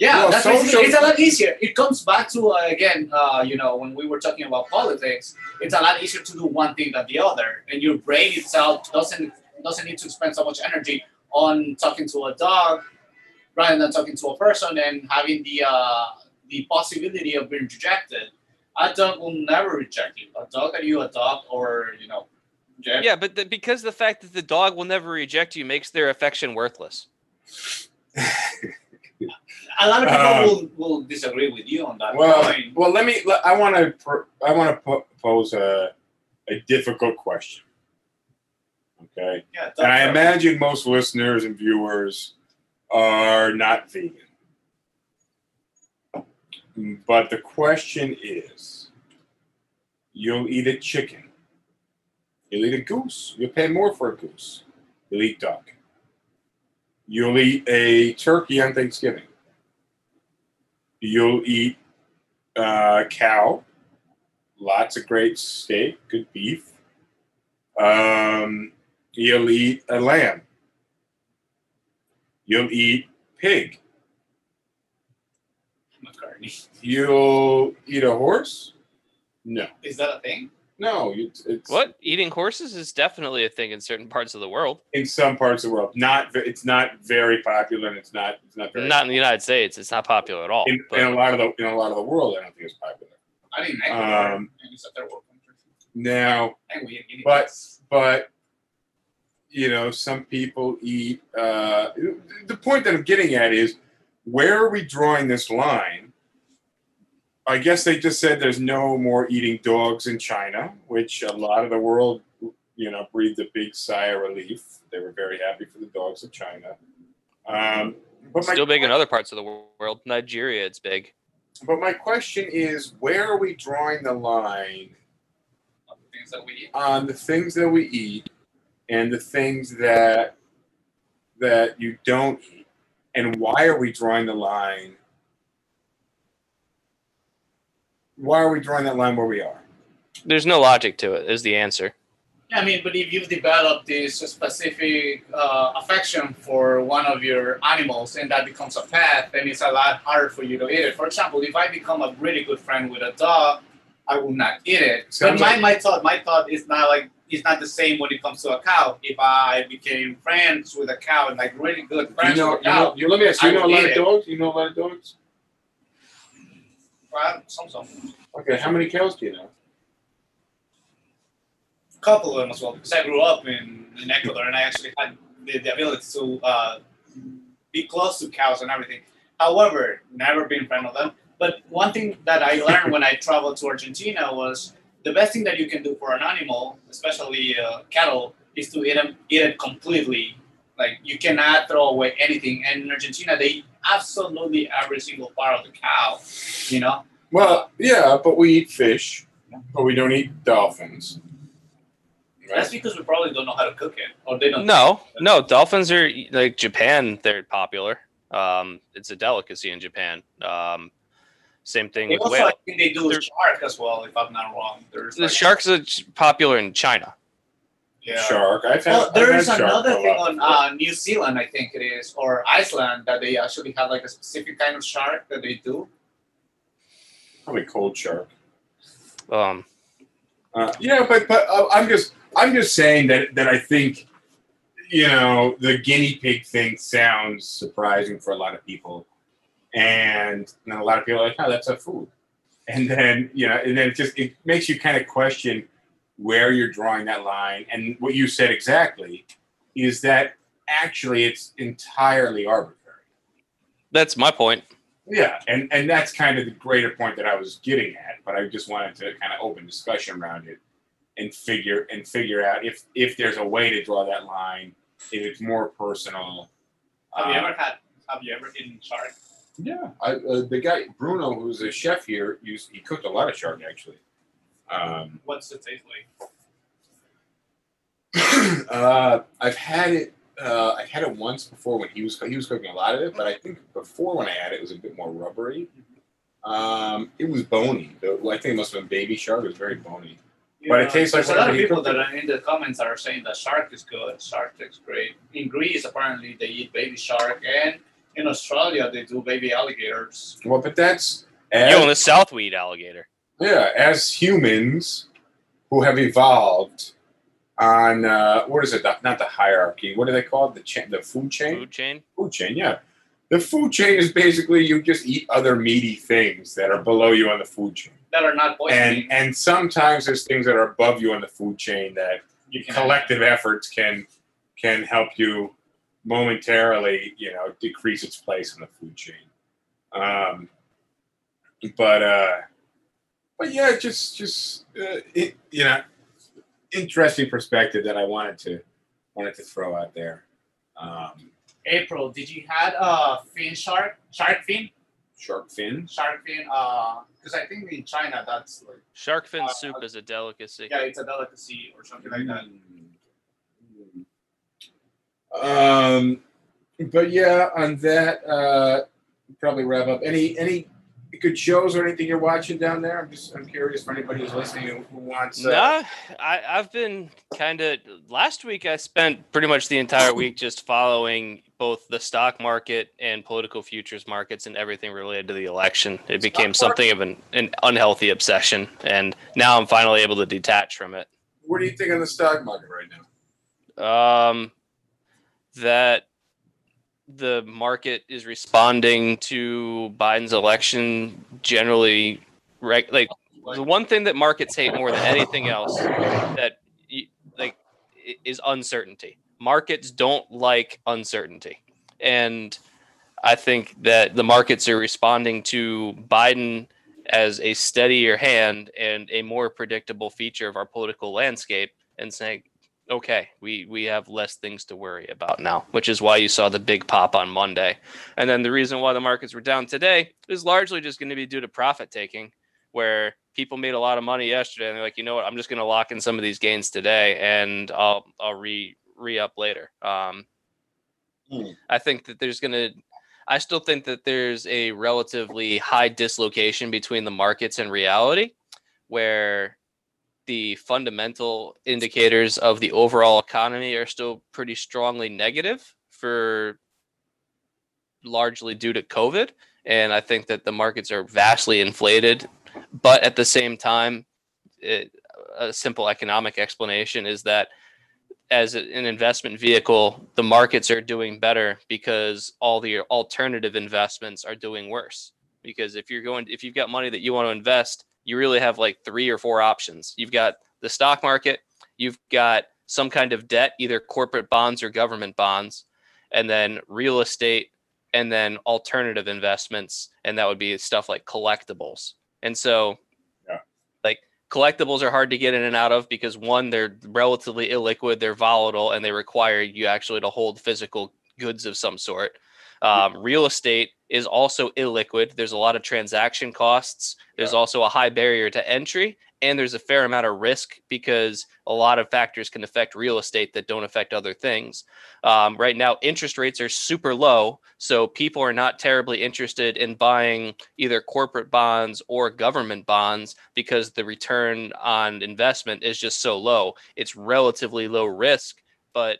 Yeah, well, that's social... it's a lot easier. It comes back to, uh, again, uh, you know, when we were talking about politics, it's a lot easier to do one thing than the other. And your brain itself doesn't doesn't need to spend so much energy on talking to a dog rather than talking to a person and having the uh, the possibility of being rejected. A dog will never reject you. A dog that you adopt or, you know. Reject. Yeah, but the, because the fact that the dog will never reject you makes their affection worthless. A lot of people um, will, will disagree with you on that. Well, point. well, let me. I want to. I want to pose a a difficult question. Okay. Yeah, and I imagine most listeners and viewers are not vegan. But the question is: you'll eat a chicken. You'll eat a goose. You'll pay more for a goose. You'll eat duck. You'll eat a turkey on Thanksgiving. You'll eat uh, cow, lots of great steak, good beef. Um, you'll eat a lamb. You'll eat pig. McCartney. You'll eat a horse? No. Is that a thing? No. It's, it's, what? Eating horses is definitely a thing in certain parts of the world. In some parts of the world. Not it's not very popular and it's not it's not very Not popular. In the United States, it's not popular at all. In, in a lot of the in a lot of the world, I don't think it's popular. I mean, I um, now but but you know, some people eat uh, the point that I'm getting at is where are we drawing this line? I guess they just said there's no more eating dogs in China, which a lot of the world, you know, breathed a big sigh of relief. They were very happy for the dogs of China. Um, but still big in other parts of the world. Nigeria, it's big. But my question is, where are we drawing the line on the things that we eat, on the things that we eat and the things that that you don't eat? And why are we drawing the line why are we drawing that line where we are? There's no logic to it, is the answer. Yeah, I mean, but if you've developed this specific uh, affection for one of your animals and that becomes a pet, then it's a lot harder for you to eat it. For example, if I become a really good friend with a dog, I will not eat it. But my, my thought, my thought is not like, it's not the same when it comes to a cow. If I became friends with a cow and like really good friends you know, with a cow, you know, you let me ask you, you know a lot of dogs? You know a lot of dogs? Well, some, some. Okay, how many cows do you know? Couple of them as well, because I grew up in, in Ecuador and I actually had the, the ability to uh, be close to cows and everything. However, never been a friend of them. But one thing that I learned when I traveled to Argentina was the best thing that you can do for an animal, especially uh, cattle, is to eat them, eat it completely. Like, you cannot throw away anything. And in Argentina, they eat absolutely every single part of the cow, you know? Well, yeah, but we eat fish, but we don't eat dolphins. Right. That's because we probably don't know how to cook it, or they don't. No, no, dolphins are like Japan; they're popular. Um, it's a delicacy in Japan. Um, same thing they with also, whale. I think they do they're, shark as well, if I'm not wrong. There's the like, sharks are popular in China. Yeah, shark. I've had, well, there I've is had another thing on uh, New Zealand, I think it is, or Iceland, that they actually have like a specific kind of shark that they do. Probably cold shark. Um. Uh, yeah, but but uh, I'm just. I'm just saying that, that I think, you know, the guinea pig thing sounds surprising for a lot of people. And, and a lot of people are like, oh, that's a food. And then, you know, and then it just it makes you kind of question where you're drawing that line. And what you said exactly is that actually it's entirely arbitrary. That's my point. Yeah, and, and that's kind of the greater point that I was getting at. But I just wanted to kind of open discussion around it. And figure and figure out if if there's a way to draw that line, if it's more personal. Have um, you ever had? Have you ever eaten shark? Yeah, I, uh, the guy Bruno, who's a chef here, used he cooked a lot of shark actually. Um, What's the taste like? uh, I've had it. Uh, I had it once before when he was he was cooking a lot of it, but I think before when I had it, it was a bit more rubbery. Um, it was bony. I think it must have been baby shark. It was very bony. You but know, it tastes like a lot of people that are in the comments are saying that shark is good, shark tastes great. In Greece, apparently, they eat baby shark, and in Australia, they do baby alligators. Well, but that's... As, Yo, in the South, we eat alligator. Yeah, as humans who have evolved on, uh, what is it, the, not the hierarchy, what do they call it, the, cha the food chain? Food chain? Food chain, yeah. The food chain is basically you just eat other meaty things that are below you on the food chain. That are not poisoning. And, and sometimes there's things that are above you on the food chain that you collective have. efforts can can help you momentarily, you know, decrease its place on the food chain. Um, but uh, but yeah, just just uh, it, you know, interesting perspective that I wanted to wanted to throw out there. Um, April, did you had a uh, fin shark shark fin? Shark fin? Shark fin, because uh, I think in China that's like... Shark fin uh, soup is a delicacy. Yeah, it's a delicacy or something mm. like that. Um, But yeah, on that, uh, probably wrap up. Any any good shows or anything you're watching down there? I'm just I'm curious for anybody who's listening who, who wants... Uh... Nah, I, I've been kind of... Last week I spent pretty much the entire week just following... both the stock market and political futures markets and everything related to the election. It became something of an, an unhealthy obsession, and now I'm finally able to detach from it. What do you think on the stock market right now? Um, that the market is responding to Biden's election generally. Right, like the one thing that markets hate more than anything else that like is uncertainty. Markets don't like uncertainty. And I think that the markets are responding to Biden as a steadier hand and a more predictable feature of our political landscape and saying, okay, we, we have less things to worry about now, which is why you saw the big pop on Monday. And then the reason why the markets were down today is largely just going to be due to profit taking, where people made a lot of money yesterday. And they're like, you know what, I'm just going to lock in some of these gains today and I'll, I'll re- re-up later. Um, mm. I think that there's going to, I still think that there's a relatively high dislocation between the markets and reality, where the fundamental indicators of the overall economy are still pretty strongly negative, for largely due to COVID. And I think that the markets are vastly inflated. But at the same time, it, a simple economic explanation is that as an investment vehicle, the markets are doing better because all the alternative investments are doing worse. Because if you're going, if you've got money that you want to invest, you really have like three or four options. You've got the stock market, you've got some kind of debt, either corporate bonds or government bonds, and then real estate, and then alternative investments. And that would be stuff like collectibles. And so collectibles are hard to get in and out of because, one, they're relatively illiquid, they're volatile, and they require you actually to hold physical goods of some sort. Um, real estate is also illiquid. There's a lot of transaction costs. There's yeah. also a high barrier to entry, and there's a fair amount of risk because a lot of factors can affect real estate that don't affect other things. Um, right now, interest rates are super low, so people are not terribly interested in buying either corporate bonds or government bonds because the return on investment is just so low. It's relatively low risk, but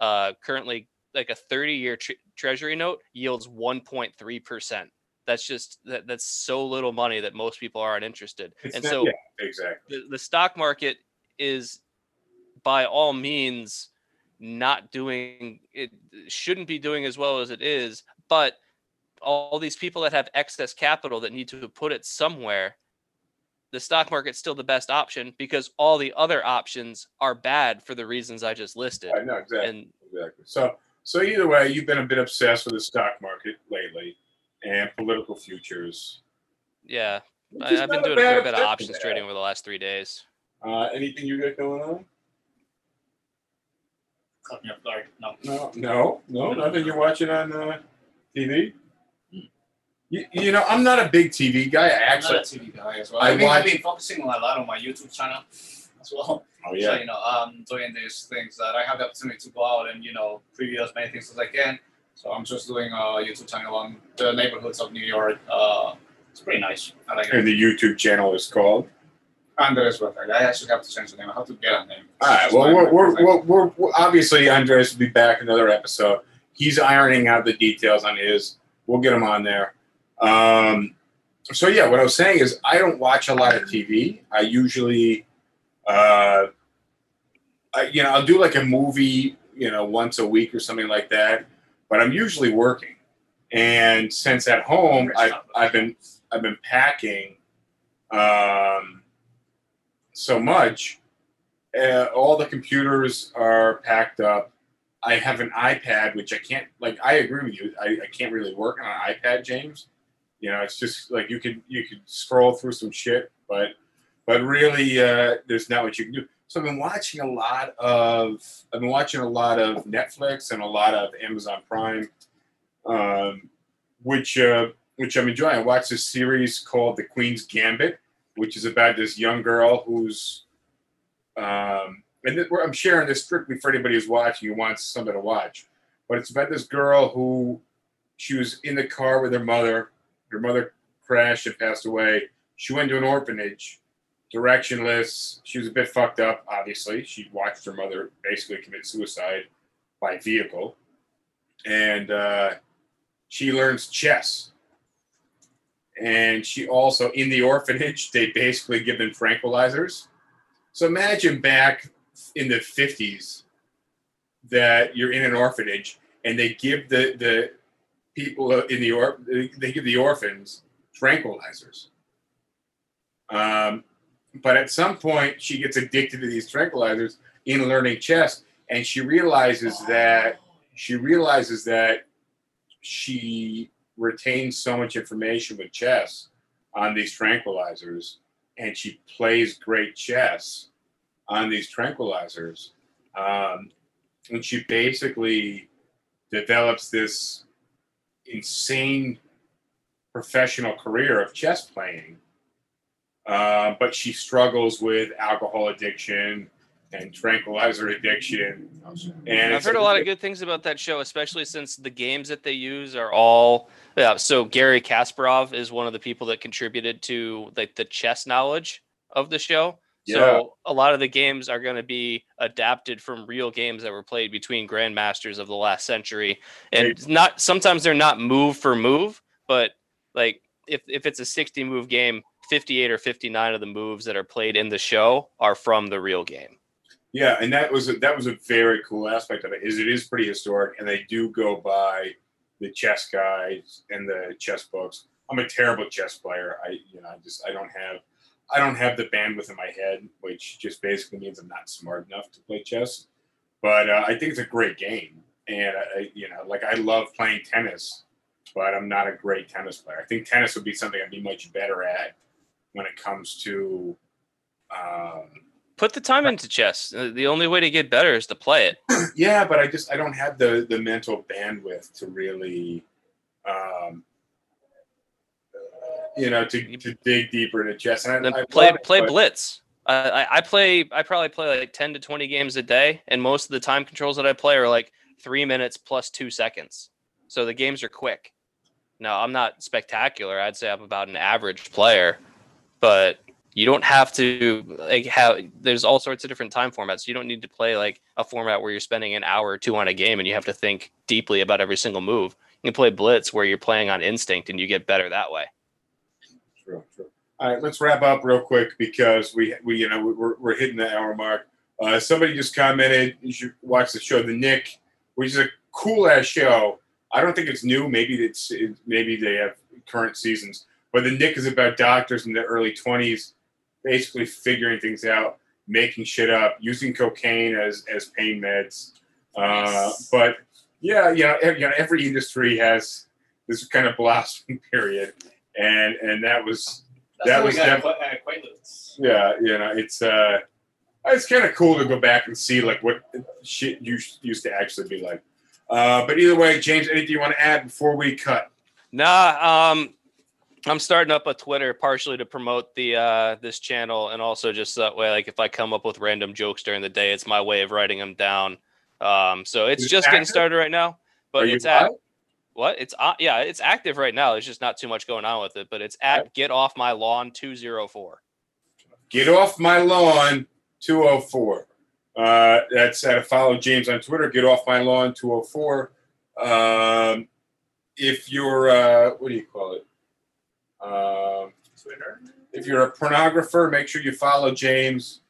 uh, currently, like a thirty-year tre- treasury note yields one point three percent. That's just that, that's so little money that most people aren't interested. It's and not, so, yeah, exactly, the, the stock market is by all means not doing it, shouldn't be doing as well as it is. But all these people that have excess capital that need to put it somewhere, the stock market's still the best option because all the other options are bad for the reasons I just listed. I know exactly. And, exactly. So. So either way, you've been a bit obsessed with the stock market lately and political futures. Yeah, I, I've been doing a fair bit of options trading over the last three days. Uh, anything you got going on? No, no, no, no, nothing. You're watching on uh, T V? You, you know, I'm not a big T V guy. I actually, I'm not a T V guy as well. I, I mean, watch... I've been focusing a lot on my YouTube channel as well. Oh, yeah. So, you know, I'm doing these things that I have the opportunity to go out and, you know, preview as many things as I can. So I'm just doing a YouTube channel on the neighborhoods of New York. Uh, it's pretty nice. I like it. And the YouTube channel is called? Andres Wettig. I actually have to change the name. I have to get a name. All right. Well, we're, we're, we're, we're, we're obviously, Andres will be back another episode. He's ironing out the details on his. We'll get him on there. Um, so, yeah, what I was saying is I don't watch a lot of T V. I usually... Uh, I, you know, I'll do like a movie, you know, once a week or something like that. But I'm usually working, and since at home I've, I've been I've been packing um, so much, uh, all the computers are packed up. I have an iPad, which I can't like. I agree with you. I, I can't really work on an iPad, James. You know, it's just like you could you could scroll through some shit, but. But really, uh, there's not what you can do. So I've been watching a lot of, I've been watching a lot of Netflix and a lot of Amazon Prime, um, which uh, which I'm enjoying. I watched this series called The Queen's Gambit, which is about this young girl who's, um, and th- I'm sharing this strictly for anybody who's watching who wants something to watch. But it's about this girl who, she was in the car with her mother. Her mother crashed and passed away. She went to an orphanage. Directionless. She was a bit fucked up, obviously. She watched her mother basically commit suicide by vehicle. And uh, she learns chess. And she also, in the orphanage, they basically give them tranquilizers. So imagine back in the fifties that you're in an orphanage and they give the, the people in the or they give the orphans tranquilizers. Um But at some point, she gets addicted to these tranquilizers in learning chess, and she realizes that she realizes that she retains so much information with chess on these tranquilizers, and she plays great chess on these tranquilizers, um, and she basically develops this insane professional career of chess playing. Uh, but she struggles with alcohol addiction and tranquilize her addiction. And I've heard a lot of good things about that show, especially since the games that they use are all. Yeah, so Gary Kasparov is one of the people that contributed to like the chess knowledge of the show. Yeah. So a lot of the games are going to be adapted from real games that were played between grandmasters of the last century, and right. not sometimes they're not move for move, but like if if it's a sixty move game, fifty-eight or fifty-nine of the moves that are played in the show are from the real game. Yeah, and that was a, that was a very cool aspect of it. Is it is pretty historic, and they do go by the chess guides and the chess books. I'm a terrible chess player. I you know I just I don't have. I don't have the bandwidth in my head, which just basically means I'm not smart enough to play chess. But uh, I think it's a great game, and I, you know, like I love playing tennis, but I'm not a great tennis player. I think tennis would be something I'd be much better at when it comes to um, put the time into chess. The only way to get better is to play it. Yeah, but I just I don't have the the mental bandwidth to really. Um, You know, to, to dig deeper into chess. And I, I play it, play but... blitz. Uh, I, I play. I probably play like ten to twenty games a day, and most of the time controls that I play are like three minutes plus two seconds. So the games are quick. Now I'm not spectacular. I'd say I'm about an average player, but you don't have to like have. There's all sorts of different time formats. You don't need to play like a format where you're spending an hour or two on a game and you have to think deeply about every single move. You can play blitz where you're playing on instinct, and you get better that way. True, true. All right, let's wrap up real quick because we we you know we're we're hitting the hour mark. Uh, somebody just commented you should watch the show The Knick, which is a cool ass show. I don't think it's new. Maybe it's it, maybe they have current seasons. But The Knick is about doctors in the early twenties, basically figuring things out, making shit up, using cocaine as as pain meds. Nice. Uh, but yeah, you know, every, you know, every industry has this kind of blossoming period. And and that was That's that was definitely yeah you know it's uh it's kind of cool to go back and see like what shit used used to actually be like. Uh, but either way, James, anything you want to add before we cut? Nah, um, I'm starting up a Twitter partially to promote the uh this channel, and also just that way, like if I come up with random jokes during the day, it's my way of writing them down. Um, so it's Is just it getting started right now, but Are it's at. Out? What it's uh, yeah, it's active right now. There's just not too much going on with it, but it's at Get Off My Lawn Two Zero Four. Get Off My Lawn Two O Four. Uh, that's at uh, follow James on Twitter. Get Off My Lawn Two O Four. Um, if you're uh, what do you call it? Um, Twitter. If you're a pornographer, make sure you follow James.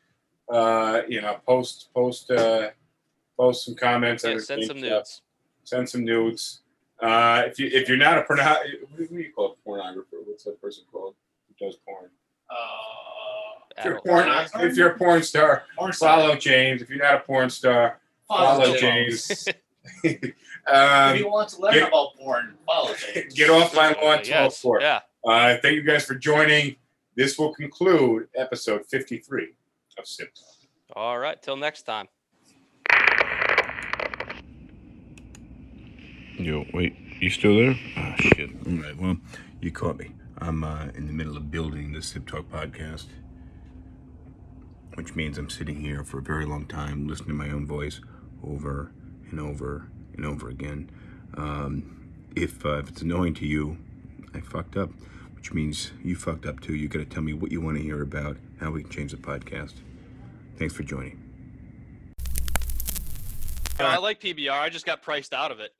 Uh, you know, post post uh, post some comments. Yeah, send some nudes. Send some nudes. Uh, if you if you're not a porn, what do you call a pornographer? What's that person called who does porn? Uh, if, you're porn if you're a porn star, porn follow James. If you're not a porn star, follow, follow James. um, if you want to learn get, about porn, follow James. Get Off My Lawn yes. Two oh four. Yeah. Uh, thank you guys for joining. This will conclude episode fifty-three of Sip Talk. All right. Till next time. Yo, wait, you still there? Ah, oh, shit. All right, well, you caught me. I'm uh, in the middle of building the Sip Talk podcast, which means I'm sitting here for a very long time, listening to my own voice over and over and over again. Um, if, uh, if it's annoying to you, I fucked up, which means you fucked up too. You got to tell me what you want to hear about, how we can change the podcast. Thanks for joining. I like P B R. I just got priced out of it.